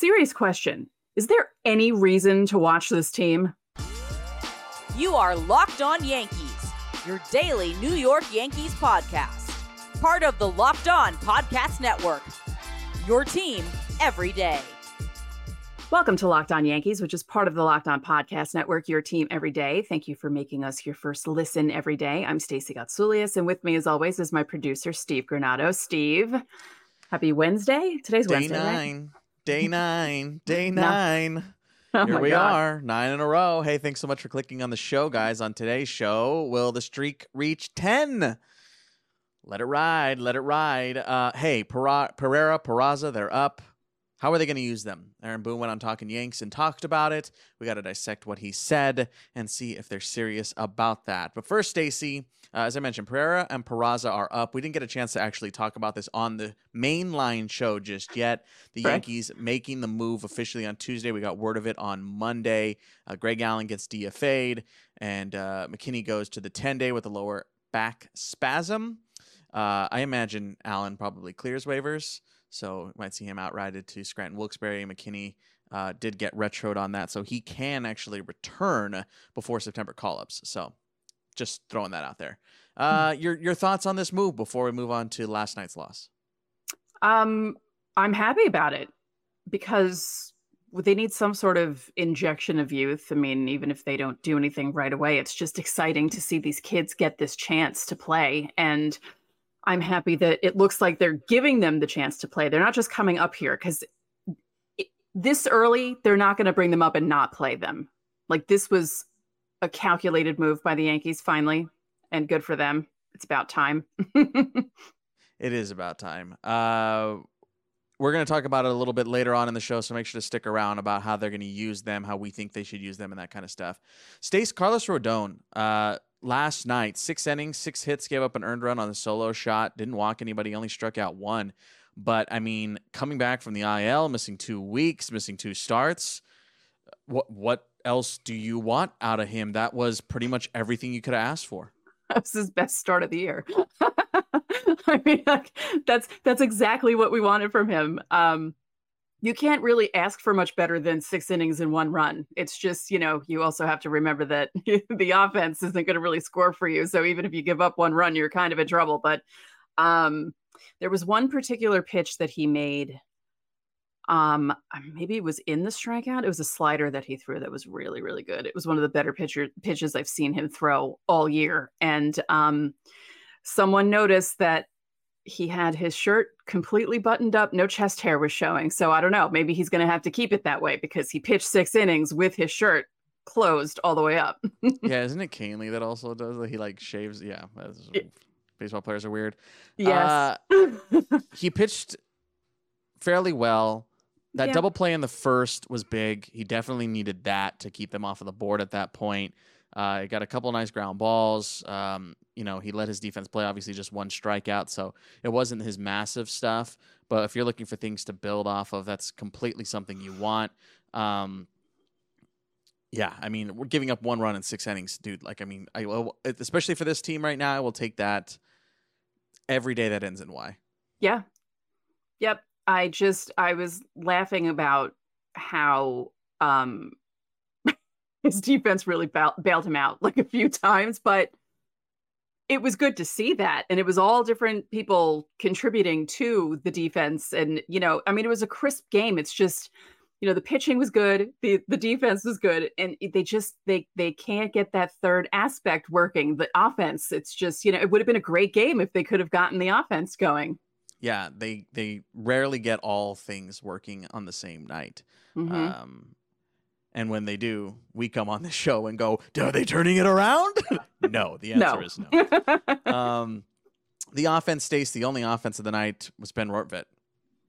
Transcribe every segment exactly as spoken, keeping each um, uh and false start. Serious question. Is there any reason to watch this team? You are Locked On Yankees, your daily New York Yankees podcast. Part of the Locked On Podcast Network, your team every day. Welcome to Locked On Yankees, which is part of the Locked On Podcast Network, your team every day. Thank you for making us your first listen every day. I'm Stacey Gautzullius, and with me as always is my producer, Steve Granado. Steve, happy Wednesday. Today's day Wednesday, nine. Right? Day nine. Day nine. No. Here oh we God. are. Nine in a row. Hey, thanks so much for clicking on the show, guys. On today's show, will the streak reach ten? Let it ride. Let it ride. Uh, hey, Pera- Pereira, Peraza, they're up. How are they going to use them? Aaron Boone went on Talking Yanks and talked about it. We got to dissect what he said and see if they're serious about that. But first, Stacey, uh, as I mentioned, Pereira and Peraza are up. We didn't get a chance to actually talk about this on the mainline show just yet. The right. Yankees making the move officially on Tuesday. We got word of it on Monday. Uh, Greg Allen gets D F A'd, and uh, McKinney goes to the ten-day with a lower back spasm. Uh, I imagine Allen probably clears waivers. So we might see him outrided to Scranton-Wilkes-Barre. McKinney uh, did get retroed on that, so he can actually return before September call-ups. So just throwing that out there. Uh, mm-hmm. Your your thoughts on this move before we move on to last night's loss? Um, I'm happy about it because they need some sort of injection of youth. I mean, even if they don't do anything right away, it's just exciting to see these kids get this chance to play. And I'm happy that it looks like they're giving them the chance to play. They're not just coming up here because this early, they're not going to bring them up and not play them. Like, this was a calculated move by the Yankees finally, and good for them. It's about time. It is about time. Uh, we're going to talk about it a little bit later on in the show, so make sure to stick around about how they're going to use them, how we think they should use them, and that kind of stuff. Stace, Carlos Rodon, uh, last night, six innings, six hits, gave up an earned run on a solo shot, didn't walk anybody, only struck out one. But, I mean, coming back from the I L, missing two weeks, missing two starts, what what else do you want out of him? That was pretty much everything you could have asked for. That was his best start of the year. I mean, like, that's that's exactly what we wanted from him. Um, you can't really ask for much better than six innings and one run. It's just, you know, you also have to remember that the offense isn't going to really score for you. So even if you give up one run, you're kind of in trouble. But um, there was one particular pitch that he made. Um, maybe it was in the strikeout. It was a slider that he threw that was really, really good. It was one of the better pitcher pitches I've seen him throw all year. And um, someone noticed that he had his shirt completely buttoned up. No chest hair was showing. So I don't know, maybe he's going to have to keep it that way because he pitched six innings with his shirt closed all the way up. Yeah. Isn't it Canely that also does that? He like shaves. Yeah. Baseball players are weird. Yes. Uh, he pitched fairly well. That yeah. double play in the first was big. He definitely needed that to keep them off of the board at that point. Uh, he got a couple of nice ground balls. Um, you know, he let his defense play, obviously just one strikeout. So it wasn't his massive stuff, but if you're looking for things to build off of, that's completely something you want. Um, yeah. I mean, we're giving up one run in six innings, dude. Like, I mean, I, especially for this team right now, I will take that every day that ends in Y. Yeah. Yep. I just, I was laughing about how, um, his defense really bail- bailed him out like a few times, but it was good to see that. And it was all different people contributing to the defense. And, you know, I mean, it was a crisp game. It's just, you know, the pitching was good. The the defense was good. And they just, they, they can't get that third aspect working, the offense. It's just, you know, it would have been a great game if they could have gotten the offense going. Yeah. They, they rarely get all things working on the same night. Mm-hmm. Um, And when they do, we come on the show and go, are they turning it around? No, the answer no. is no. Um, the offense stays. The only offense of the night was Ben Rortvitt.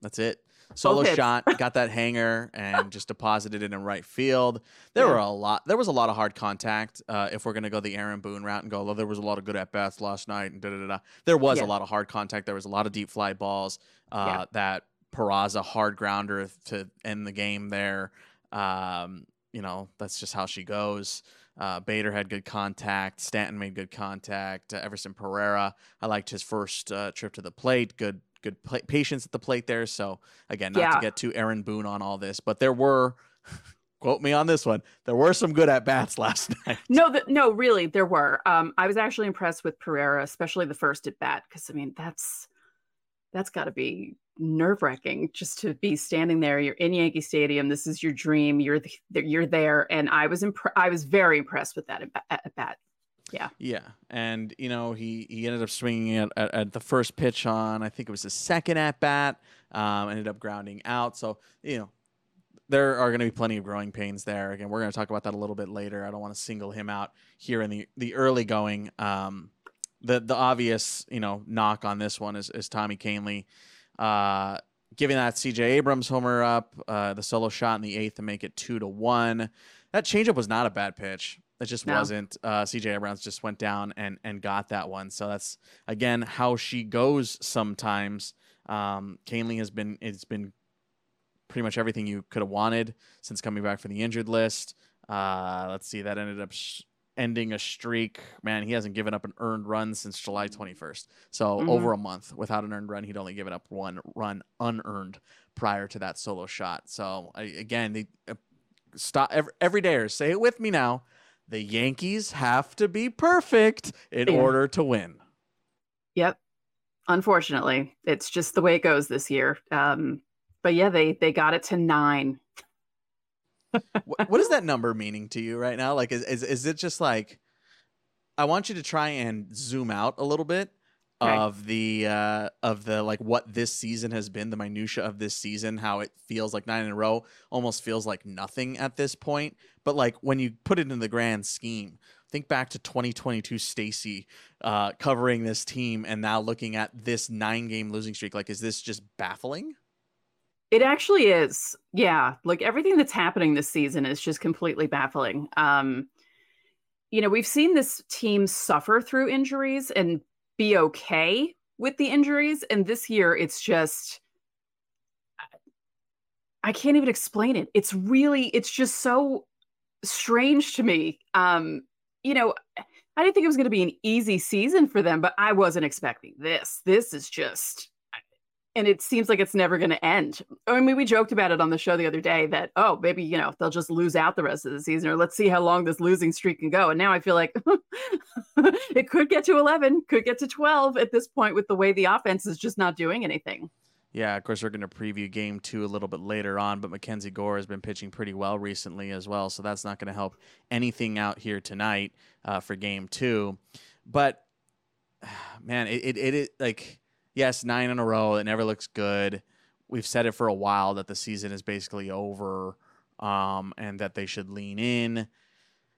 That's it. Solo shot, got that hanger and just deposited it in right field. There yeah. were a lot. There was a lot of hard contact. Uh, if we're going to go the Aaron Boone route and go, well, there was a lot of good at bats last night. And da, da, da, da. There was yeah. a lot of hard contact. There was a lot of deep fly balls. Uh, yeah. That Peraza hard grounder to end the game there. Um, you know, that's just how she goes. Uh, Bader had good contact. Stanton made good contact. Uh, Everson Pereira, I liked his first uh, trip to the plate. Good good play, patience at the plate there. So again, not yeah. to get too Aaron Boone on all this, but there were, quote me on this one, there were some good at bats last night. No, the, no, really, there were. Um, I was actually impressed with Pereira, especially the first at bat, because I mean that's that's got to be nerve wracking just to be standing there. You're in Yankee Stadium. This is your dream. You're the, you're there, and I was imp- I was very impressed with that at bat. Yeah. Yeah. And, you know, he, he ended up swinging at, at, at the first pitch on, I think it was his second at bat, um, ended up grounding out. So, you know, there are going to be plenty of growing pains there. Again, we're going to talk about that a little bit later. I don't want to single him out here in the, the early going. Um, the, the obvious, you know, knock on this one is, is Tommy Kahnle, uh, giving that C J Abrams homer up, uh, the solo shot in the eighth to make it two to one. That changeup was not a bad pitch. It just no. wasn't. Uh, C J Abrams just went down and, and got that one. So that's, again, how she goes sometimes. Um, Canely has been, it's been pretty much everything you could have wanted since coming back from the injured list. Uh, let's see, that ended up sh- ending a streak. Man, he hasn't given up an earned run since July twenty-first. So mm-hmm. over a month without an earned run, he'd only given up one run unearned prior to that solo shot. So, I, again, they uh, stop every, every day or say it with me now. The Yankees have to be perfect in yeah. order to win. Yep. Unfortunately, it's just the way it goes this year. Um, but yeah, they, they got it to nine. what, what is that number meaning to you right now? Like, is, is, is it just like, I want you to try and zoom out a little bit okay. of the, uh, of the, like what this season has been, the minutia of this season, how it feels like nine in a row almost feels like nothing at this point. But like when you put it in the grand scheme, think back to twenty twenty-two Stacey uh, covering this team and now looking at this nine game losing streak. Like, is this just baffling? It actually is. Yeah. Like everything that's happening this season is just completely baffling. Um, you know, we've seen this team suffer through injuries and be okay with the injuries. And this year it's just, I can't even explain it. It's really, it's just so strange to me. Um, you know, I didn't think it was going to be an easy season for them, but I wasn't expecting this. This is just, and it seems like it's never going to end. I mean, we joked about it on the show the other day that, oh, maybe, you know, they'll just lose out the rest of the season, or let's see how long this losing streak can go. And now I feel like it could get to eleven, could get to twelve at this point with the way the offense is just not doing anything. Yeah, of course, we're going to preview game two a little bit later on, but Mackenzie Gore has been pitching pretty well recently as well, so that's not going to help anything out here tonight uh, for game two. But, man, it, it it like, yes, nine in a row, it never looks good. We've said it for a while that the season is basically over um, and that they should lean in.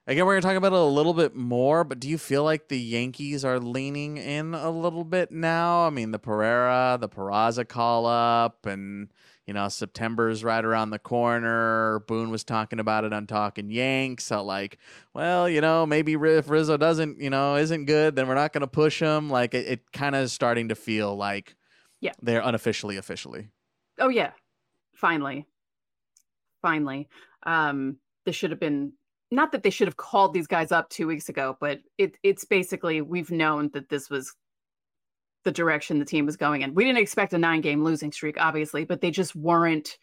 Again, we're going to talk about it a little bit more, but do you feel like the Yankees are leaning in a little bit now? I mean, the Pereira, the Peraza call up, and, you know, September's right around the corner. Boone was talking about it on Talking Yanks. So, like, well, you know, maybe if Rizzo doesn't, you know, isn't good, then we're not going to push him. Like, it, it kind of is starting to feel like yeah. they're unofficially, officially. Oh, yeah. Finally. Finally. Um, this should have been... Not that they should have called these guys up two weeks ago, but it, it's basically we've known that this was the direction the team was going in. We didn't expect a nine-game losing streak, obviously, but they just weren't.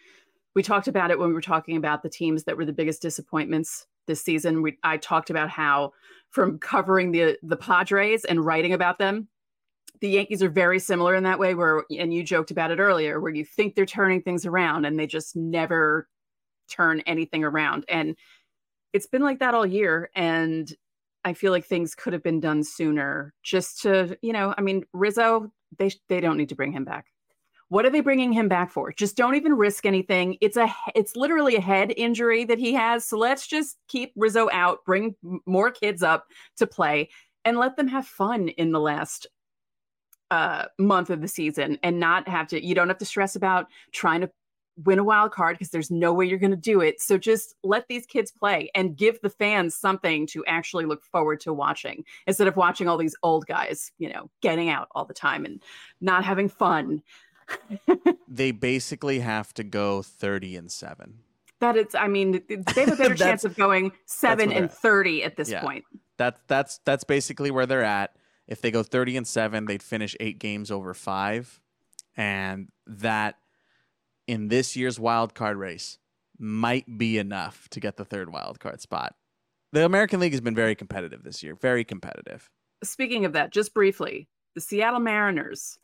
We talked about it when we were talking about the teams that were the biggest disappointments this season. We, I talked about how from covering the the Padres and writing about them, the Yankees are very similar in that way, where, and you joked about it earlier, where you think they're turning things around and they just never turn anything around. And it's been like that all year, and I feel like things could have been done sooner just to, you know, I mean, Rizzo, they they don't need to bring him back. What are they bringing him back for? Just don't even risk anything. It's a it's literally a head injury that he has, so let's just keep Rizzo out, bring more kids up to play, and let them have fun in the last uh, month of the season and not have to, you don't have to stress about trying to win a wild card because there's no way you're going to do it. So just let these kids play and give the fans something to actually look forward to watching instead of watching all these old guys, you know, getting out all the time and not having fun. They basically have to go thirty and seven. That is, I mean, they have a better chance of going seven and thirty at this yeah. point. That that's, that's basically where they're at. If they go thirty and seven, they'd finish eight games over five. and that in this year's wild card race might be enough to get the third wild card spot. The American League has been very competitive this year, very competitive. Speaking of that, just briefly, the Seattle Mariners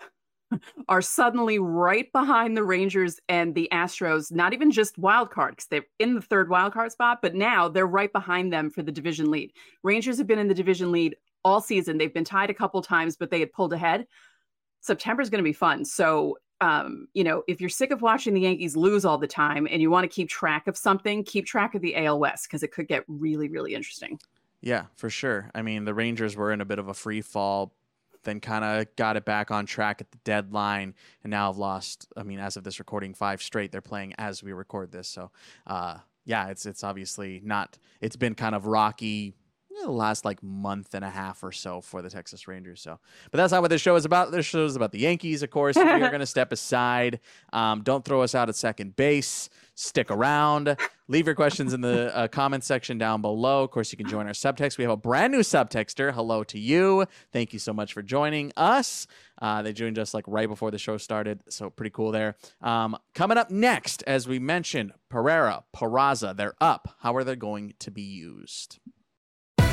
are suddenly right behind the Rangers and the Astros, not even just wild card, because they're in the third wild card spot, but now they're right behind them for the division lead. Rangers have been in the division lead all season. They've been tied a couple times, but they had pulled ahead. September is going to be fun. So, um, you know, if you're sick of watching the Yankees lose all the time and you want to keep track of something, keep track of the A L West, because it could get really, really interesting. Yeah, for sure. I mean, the Rangers were in a bit of a free fall, then kind of got it back on track at the deadline, and now have lost, I mean, as of this recording, five straight. They're playing as we record this. So, uh, yeah, it's it's obviously not – it's been kind of rocky the last, like, month and a half or so for the Texas Rangers. So, but that's not what this show is about. This show is about the Yankees, of course. We are going to step aside. Um, don't throw us out at second base. Stick around. Leave your questions in the uh, comments section down below. Of course, you can join our subtext. We have a brand new subtexter. Hello to you. Thank you so much for joining us. Uh, they joined us like right before the show started. So pretty cool there. Um, coming up next, as we mentioned, Pereira, Peraza, they're up. How are they going to be used?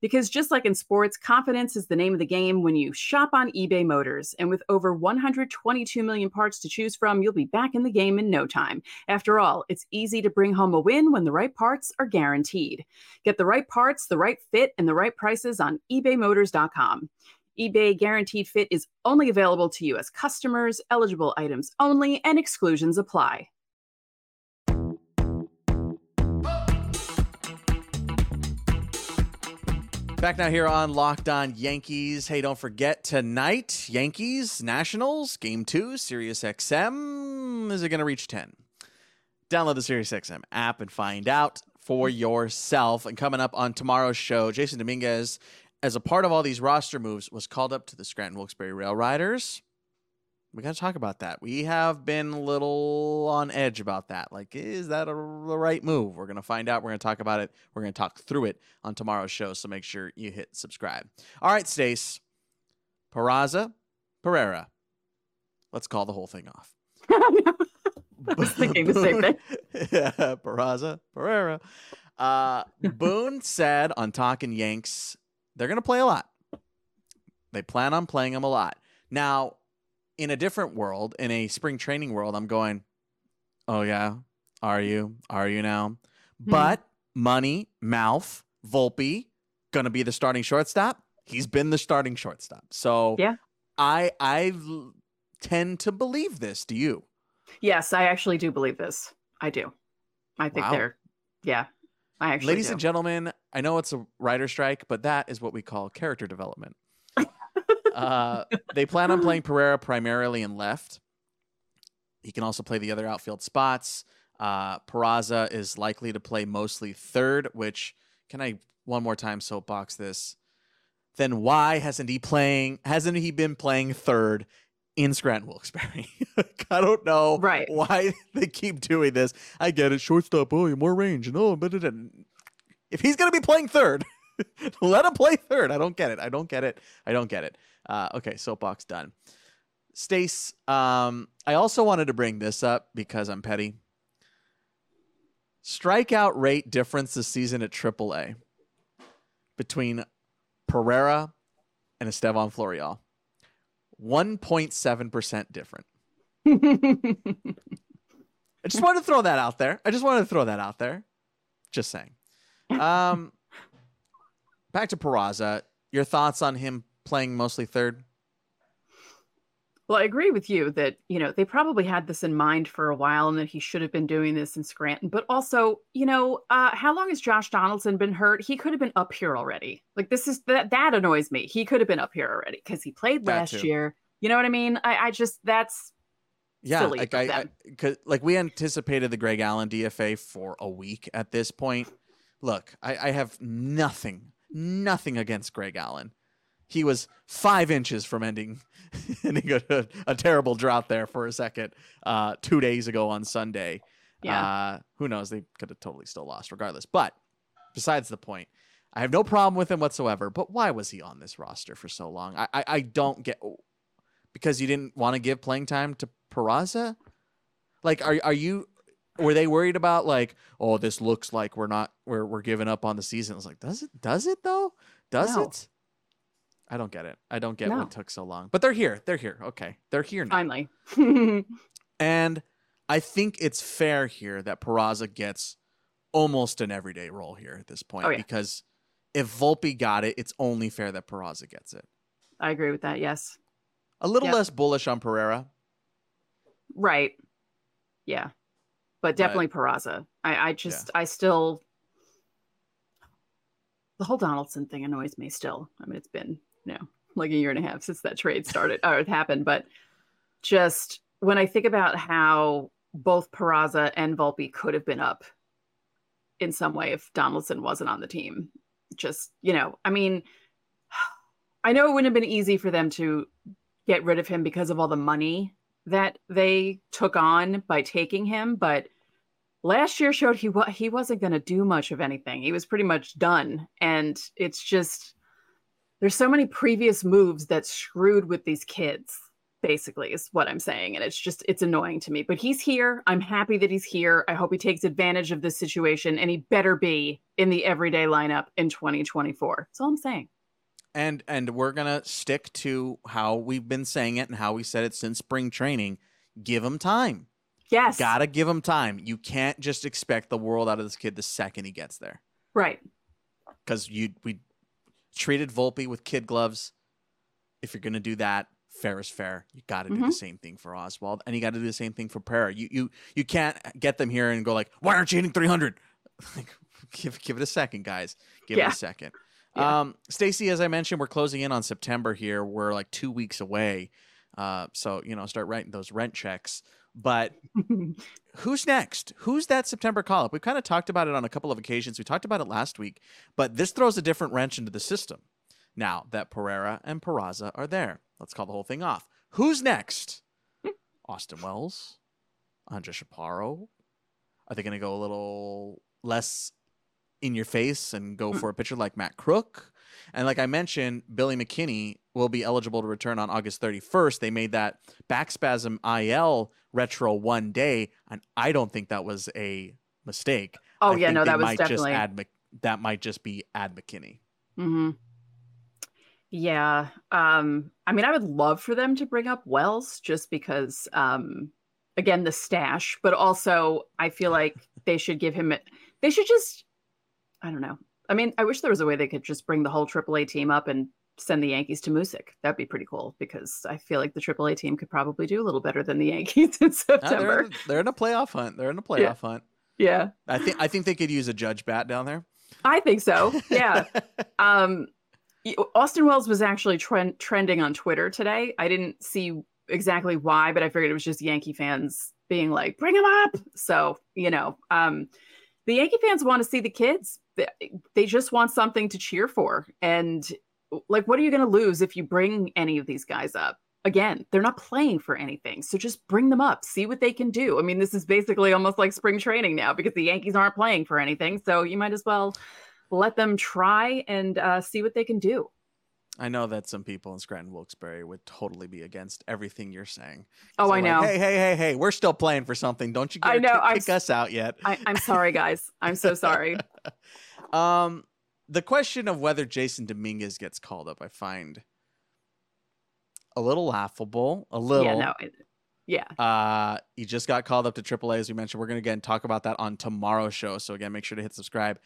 Because just like in sports, confidence is the name of the game when you shop on eBay Motors. And with over one hundred twenty-two million parts to choose from, you'll be back in the game in no time. After all, it's easy to bring home a win when the right parts are guaranteed. Get the right parts, the right fit, and the right prices on ebay motors dot com. eBay Guaranteed Fit is only available to U S customers, eligible items only, and exclusions apply. Back now here on Locked On Yankees. Hey, don't forget tonight, Yankees, Nationals, Game two, Sirius X M. Is it going to reach ten? Download the Sirius X M app and find out for yourself. And coming up on tomorrow's show, Jasson Domínguez, as a part of all these roster moves, was called up to the Scranton-Wilkes-Barre Rail Riders. We got to talk about that. We have been a little on edge about that. Like, is that a, the right move? We're going to find out. We're going to talk about it. We're going to talk through it on tomorrow's show, so make sure you hit subscribe. All right, Stace. Peraza, Pereira. Let's call the whole thing off. I was thinking the same thing. Yeah, Peraza, Pereira. Uh, Boone said on Talkin' Yanks, they're going to play a lot. They plan on playing them a lot. Now, in a different world, in a spring training world, I'm going, oh, yeah, are you? Are you now? Mm-hmm. But money, mouth, Volpe, going to be the starting shortstop. He's been the starting shortstop. So yeah. I I tend to believe this. Do you? Yes, I actually do believe this. I do. I think wow. they're, yeah, I actually Ladies do. and gentlemen, I know it's a writer strike, but that is what we call character development. Uh, they plan on playing Pereira primarily in left. He can also play the other outfield spots. Uh, Peraza is likely to play mostly third, which, can I one more time soapbox this? Then why hasn't he playing? Hasn't he been playing third in Scranton-Wilkes-Barre? I don't know right. why they keep doing this. I get it, shortstop. Oh, more range. No, but if he's going to be playing third, let him play third. I don't get it. I don't get it. I don't get it. Uh, okay, soapbox done. Stace, um, I also wanted to bring this up because I'm petty. Strikeout rate difference this season at triple A between Pereira and Esteban Florial. one point seven percent different. I just wanted to throw that out there. I just wanted to throw that out there. Just saying. Um, back to Peraza. Your thoughts on him playing mostly third? Well, I agree with you that, you know, they probably had this in mind for a while and that he should have been doing this in Scranton. But also, you know, uh, how long has Josh Donaldson been hurt? He could have been up here already. Like, this is that, that annoys me. He could have been up here already because he played last year. You know what I mean? I, I just, that's, Yeah, silly like I, I cause, like we anticipated the Greg Allen D F A for a week at this point. Look, I, I have nothing, nothing against Greg Allen. He was five inches from ending, ending a, a terrible drought there for a second uh, two days ago on Sunday. Yeah. Uh, who knows? They could have totally still lost regardless. But besides the point, I have no problem with him whatsoever. But why was he on this roster for so long? I, I, I don't get because you didn't want to give playing time to Peraza. Like, are are you were they worried about like, oh, this looks like we're not we're we're giving up on the season? It's like, does it does it though? Does no. it? I don't get it. I don't get no. what took so long. But they're here. They're here. Okay, they're here now. Finally. And I think it's fair here that Peraza gets almost an everyday role here at this point, oh, yeah. because if Volpe got it, it's only fair that Peraza gets it. I agree with that. Yes. A little yep. less bullish on Pereira. Right. Yeah. But definitely but, Peraza. I, I just, yeah. I still, the whole Donaldson thing annoys me still. I mean, it's been, you know, like a year and a half since that trade started or it happened, but just when I think about how both Peraza and Volpe could have been up in some way if Donaldson wasn't on the team. Just, you know, I mean, I know it wouldn't have been easy for them to get rid of him because of all the money that they took on by taking him, but last year showed he wa- he wasn't going to do much of anything. He was pretty much done. And it's just, there's so many previous moves that screwed with these kids, basically, is what I'm saying. And it's just, it's annoying to me, but he's here. I'm happy that he's here. I hope he takes advantage of this situation, and he better be in the everyday lineup in twenty twenty-four. That's all I'm saying. And, and we're going to stick to how we've been saying it and how we said it since spring training. Give him time. Yes. Got to give him time. You can't just expect the world out of this kid the second he gets there. Right. Cause you, we treated Volpe with kid gloves. If you're going to do that, fair is fair. You got to mm-hmm. do the same thing for Oswald, and you got to do the same thing for Pereira. You you you can't get them here and go like, why aren't you hitting three hundred? Like, give give it a second, guys. Give yeah. it a second. Yeah. Um, Stacey, as I mentioned, we're closing in on September here. We're like two weeks away, uh, so you know, start writing those rent checks. But who's next? Who's that September call-up? We've kind of talked about it on a couple of occasions. We talked about it last week, but this throws a different wrench into the system now that Pereira and Peraza are there. Let's call the whole thing off. Who's next? Austin Wells? Andre Shaparo? Are they going to go a little less in your face and go for a pitcher like Matt Crook? And like I mentioned, Billy McKinney will be eligible to return on August thirty-first. They made that back spasm I L retro one day, and I don't think that was a mistake. Oh, I yeah, no, that was definitely... Just add, that might just be add McKinney. Mm-hmm. Yeah. Um, I mean, I would love for them to bring up Wells just because, um, again, the stash, but also I feel like they should give him it. They should just, I don't know. I mean, I wish there was a way they could just bring the whole triple A team up and send the Yankees to Music. That'd be pretty cool because I feel like the triple A team could probably do a little better than the Yankees in September. No, they're, in, they're in a playoff hunt. They're in a playoff yeah. hunt. Yeah. I think, I think they could use a Judge bat down there. I think so. Yeah. um, Austin Wells was actually trend- trending on Twitter today. I didn't see exactly why, but I figured it was just Yankee fans being like, bring him up. So, you know, um, the Yankee fans want to see the kids. They just want something to cheer for. And like, what are you going to lose if you bring any of these guys up? Again, they're not playing for anything. So just bring them up, see what they can do. I mean, this is basically almost like spring training now because the Yankees aren't playing for anything. So you might as well let them try and uh, see what they can do. I know that some people in Scranton-Wilkes-Barre would totally be against everything you're saying. Oh, I like, know. Hey, hey, hey, hey, we're still playing for something. Don't you get I know, to kick I'm, us out yet. I, I'm sorry, guys. I'm so sorry. um, the question of whether Jasson Domínguez gets called up, I find a little laughable, a little. Yeah, no, it, yeah. Uh, he just got called up to triple A, as we mentioned. We're going to, again, talk about that on tomorrow's show. So, again, make sure to hit subscribe.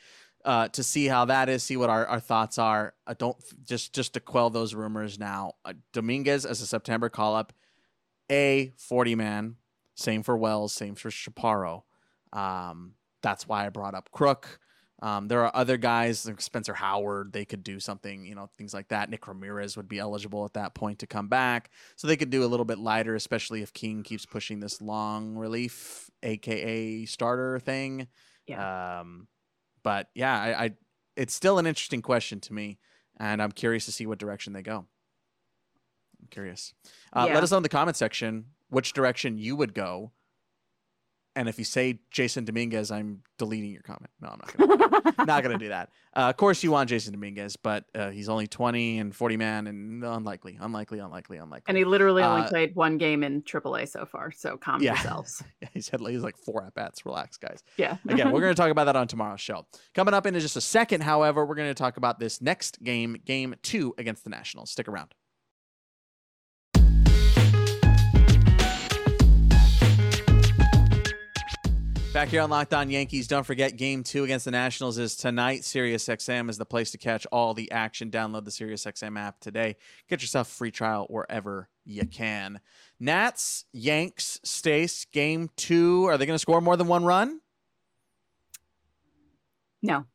Uh, to see how that is, see what our, our thoughts are. Uh, don't just just to quell those rumors now. Uh, Domínguez as a September call up, a forty man. Same for Wells, same for Shaparo. Um, that's why I brought up Crook. Um, there are other guys like Spencer Howard. They could do something, you know, things like that. Nick Ramirez would be eligible at that point to come back. So they could do a little bit lighter, especially if King keeps pushing this long relief, A K A starter thing. Yeah. Um, but yeah, I, I, it's still an interesting question to me, and I'm curious to see what direction they go. I'm curious. Uh, yeah. Let us know in the comment section which direction you would go. And if you say Jasson Domínguez, I'm deleting your comment. No, I'm not gonna, not gonna do that. Uh, of course, you want Jasson Domínguez, but uh, he's only twenty and forty man, and unlikely, unlikely, unlikely, unlikely. And he literally uh, only played one game in triple A so far. So calm yeah. yourselves. Yeah, he's had he's like four at bats. Relax, guys. Yeah. Again, we're gonna talk about that on tomorrow's show. Coming up in just a second, however, we're gonna talk about this next game, game two against the Nationals. Stick around. Back here on Locked On Yankees. Don't forget, game two against the Nationals is tonight. SiriusXM is the place to catch all the action. Download the SiriusXM app today. Get yourself a free trial wherever you can. Nats, Yanks, Stace, game two. Are they going to score more than one run? No.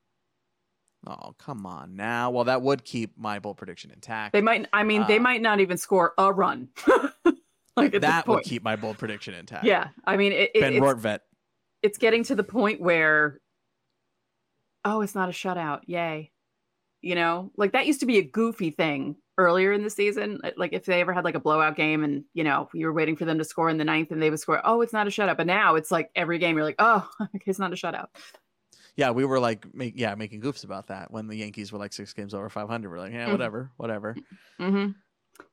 Oh, come on now. Well, that would keep my bold prediction intact. They might. I mean, uh, they might not even score a run. Like at that would keep my bold prediction intact. Yeah. I mean, it, it, Ben Rortvitt. It's getting to the point where, oh, it's not a shutout. Yay. You know, like that used to be a goofy thing earlier in the season. Like if they ever had like a blowout game and, you know, you were waiting for them to score in the ninth and they would score, oh, it's not a shutout. But now it's like every game you're like, oh, okay, it's not a shutout. Yeah, we were like, make, yeah, making goofs about that when the Yankees were like six games over five hundred. We're like, yeah, mm-hmm. whatever, whatever. Mm-hmm.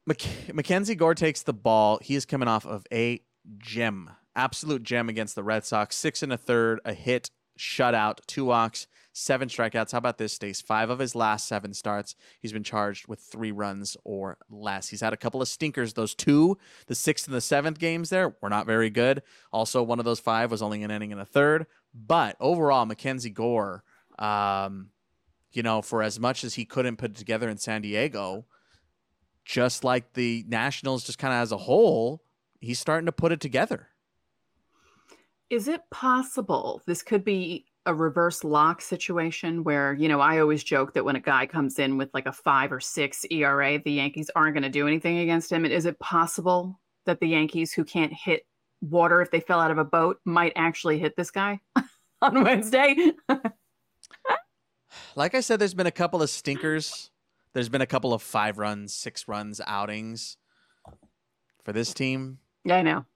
Mac- Mackenzie Gore takes the ball. He is coming off of a gem. Absolute gem against the Red Sox. Six and a third, a hit, shutout, two walks, seven strikeouts. How about this, Stace? Five of his last seven starts, he's been charged with three runs or less. He's had a couple of stinkers. Those two, the sixth and the seventh games there, were not very good. Also, one of those five was only an inning and a third. But overall, Mackenzie Gore, um, you know, for as much as he couldn't put it together in San Diego, just like the Nationals just kind of as a whole, he's starting to put it together. Is it possible this could be a reverse Lock situation where, you know, I always joke that when a guy comes in with like a five or six E R A, the Yankees aren't going to do anything against him. And is it possible that the Yankees, who can't hit water if they fell out of a boat, might actually hit this guy on Wednesday? Like I said, there's been a couple of stinkers. There's been a couple of five runs, six runs outings for this team. Yeah, I know.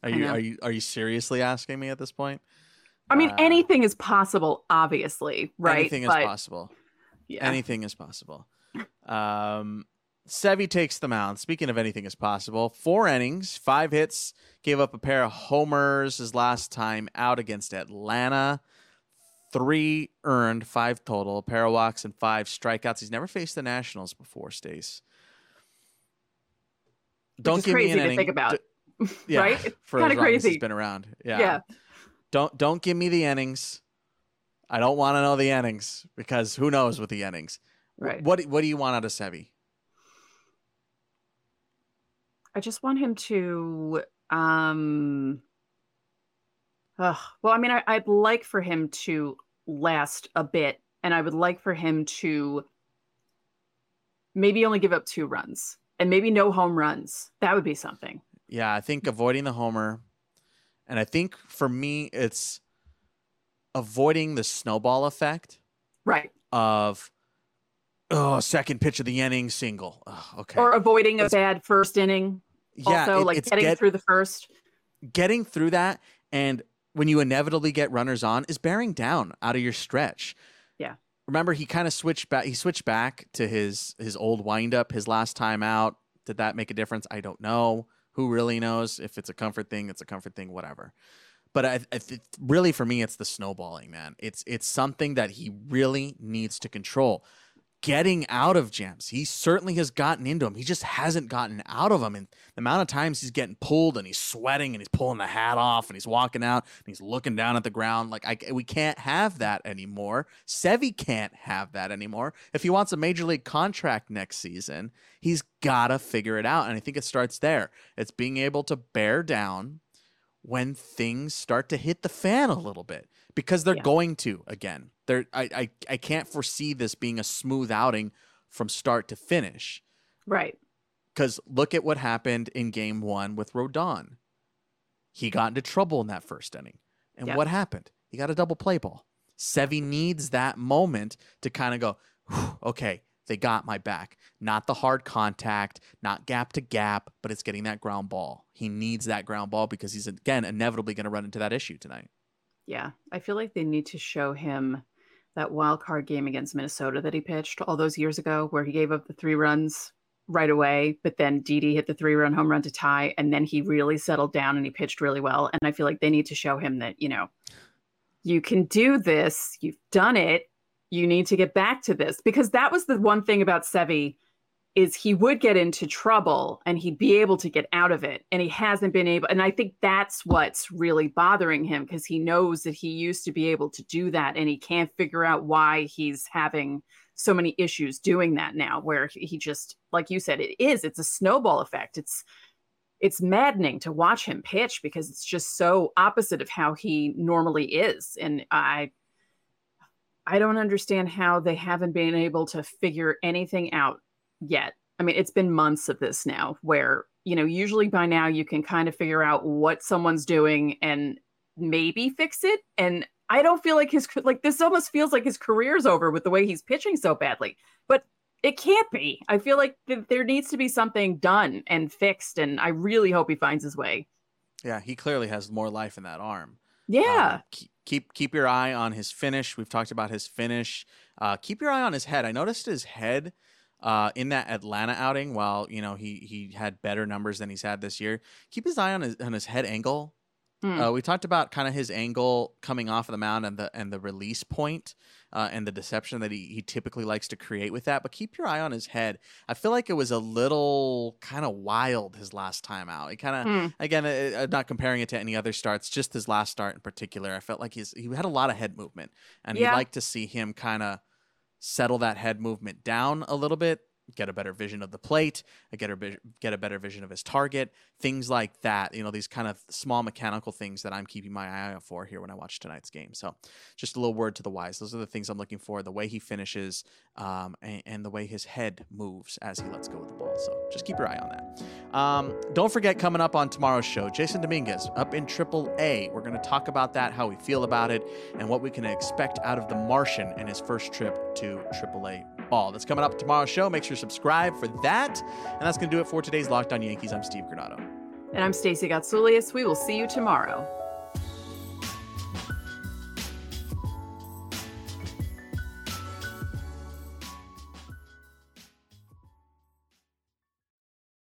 Are you are you are you seriously asking me at this point? I mean, uh, anything is possible, obviously, right? Anything but, is possible. Yeah. Anything is possible. Um, Sevi takes the mound. Speaking of anything is possible, four innings, five hits, gave up a pair of homers his last time out against Atlanta. Three earned, five total, a pair of walks and five strikeouts. He's never faced the Nationals before, Stace. Don't Which is give crazy me an to inning. Think about. D- Yeah, right? It's for kind of crazy. He's been around. Yeah. yeah. Don't don't give me the innings. I don't want to know the innings because who knows with the innings. Right. What what do you want out of Sevi? I just want him to. Um, uh, well, I mean, I, I'd like for him to last a bit, and I would like for him to maybe only give up two runs and maybe no home runs. That would be something. Yeah, I think avoiding the homer. And I think for me, it's avoiding the snowball effect. Right. Of, oh, second pitch of the inning, single. Oh, okay. Or avoiding it's, a bad first inning. Yeah. Also, it, like getting get, through the first. Getting through that. And when you inevitably get runners on, is bearing down out of your stretch. Yeah. Remember, he kind of switched back. He switched back to his, his old windup his last time out. Did that make a difference? I don't know. Who really knows? If it's a comfort thing, it's a comfort thing, whatever. But I, I th- really, for me, it's the snowballing, man. It's it's something that he really needs to control. Getting out of jams. He certainly has gotten into them. He just hasn't gotten out of them. And the amount of times he's getting pulled and he's sweating and he's pulling the hat off and he's walking out and he's looking down at the ground. Like, I, we can't have that anymore. Sevi can't have that anymore. If he wants a major league contract next season, he's got to figure it out. And I think it starts there. It's being able to bear down when things start to hit the fan a little bit, because they're yeah. going to again. They're, I, I, I can't foresee this being a smooth outing from start to finish. Right. Because look at what happened in game one with Rodon. He got into trouble in that first inning. And yeah. what happened? He got a double play ball. Sevi needs that moment to kind of go, okay, they got my back. Not the hard contact, not gap to gap, but it's getting that ground ball. He needs that ground ball because he's, again, inevitably going to run into that issue tonight. Yeah, I feel like they need to show him that wild card game against Minnesota that he pitched all those years ago, where he gave up the three runs right away, but then Didi hit the three-run home run to tie, and then he really settled down and he pitched really well. And I feel like they need to show him that, you know, you can do this, you've done it, you need to get back to this. Because that was the one thing about Sevi, is he would get into trouble and he'd be able to get out of it. And he hasn't been able. And I think that's what's really bothering him, because he knows that he used to be able to do that and he can't figure out why he's having so many issues doing that now, where he just, like you said, it is, it's a snowball effect. It's, it's maddening to watch him pitch because it's just so opposite of how he normally is. And I, I don't understand how they haven't been able to figure anything out yet. I mean, it's been months of this now where, you know, usually by now you can kind of figure out what someone's doing and maybe fix it. And I don't feel like his, like this almost feels like his career's over with the way he's pitching so badly, but it can't be. I feel like th- there needs to be something done and fixed. And I really hope he finds his way. Yeah. He clearly has more life in that arm. Yeah. Um, keep, keep your eye on his finish. We've talked about his finish. Uh, keep your eye on his head. I noticed his head Uh, in that Atlanta outing, while you know he he had better numbers than he's had this year, keep his eye on his on his head angle. Mm. Uh, we talked about kind of his angle coming off of the mound and the and the release point uh, and the deception that he he typically likes to create with that. But keep your eye on his head. I feel like it was a little kind of wild his last time out. It kind of mm. again, it, I'm not comparing it to any other starts, just his last start in particular. I felt like he's he had a lot of head movement, and yeah. you'd like to see him kind of settle that head movement down a little bit, get a better vision of the plate, get a, get a better vision of his target, things like that. You know, these kind of small mechanical things that I'm keeping my eye out for here when I watch tonight's game. So just a little word to the wise. Those are the things I'm looking for, the way he finishes um, and, and the way his head moves as he lets go of the ball. So just keep your eye on that. Um, don't forget, coming up on tomorrow's show, Jasson Domínguez up in Triple A. We're going to talk about that, how we feel about it, and what we can expect out of the Martian in his first trip to Triple A ball. That's coming up tomorrow's show. Make sure subscribe for that. And that's going to do it for today's Locked On Yankees. I'm Steve Granado. And I'm Stacey Gautzullius. We will see you tomorrow.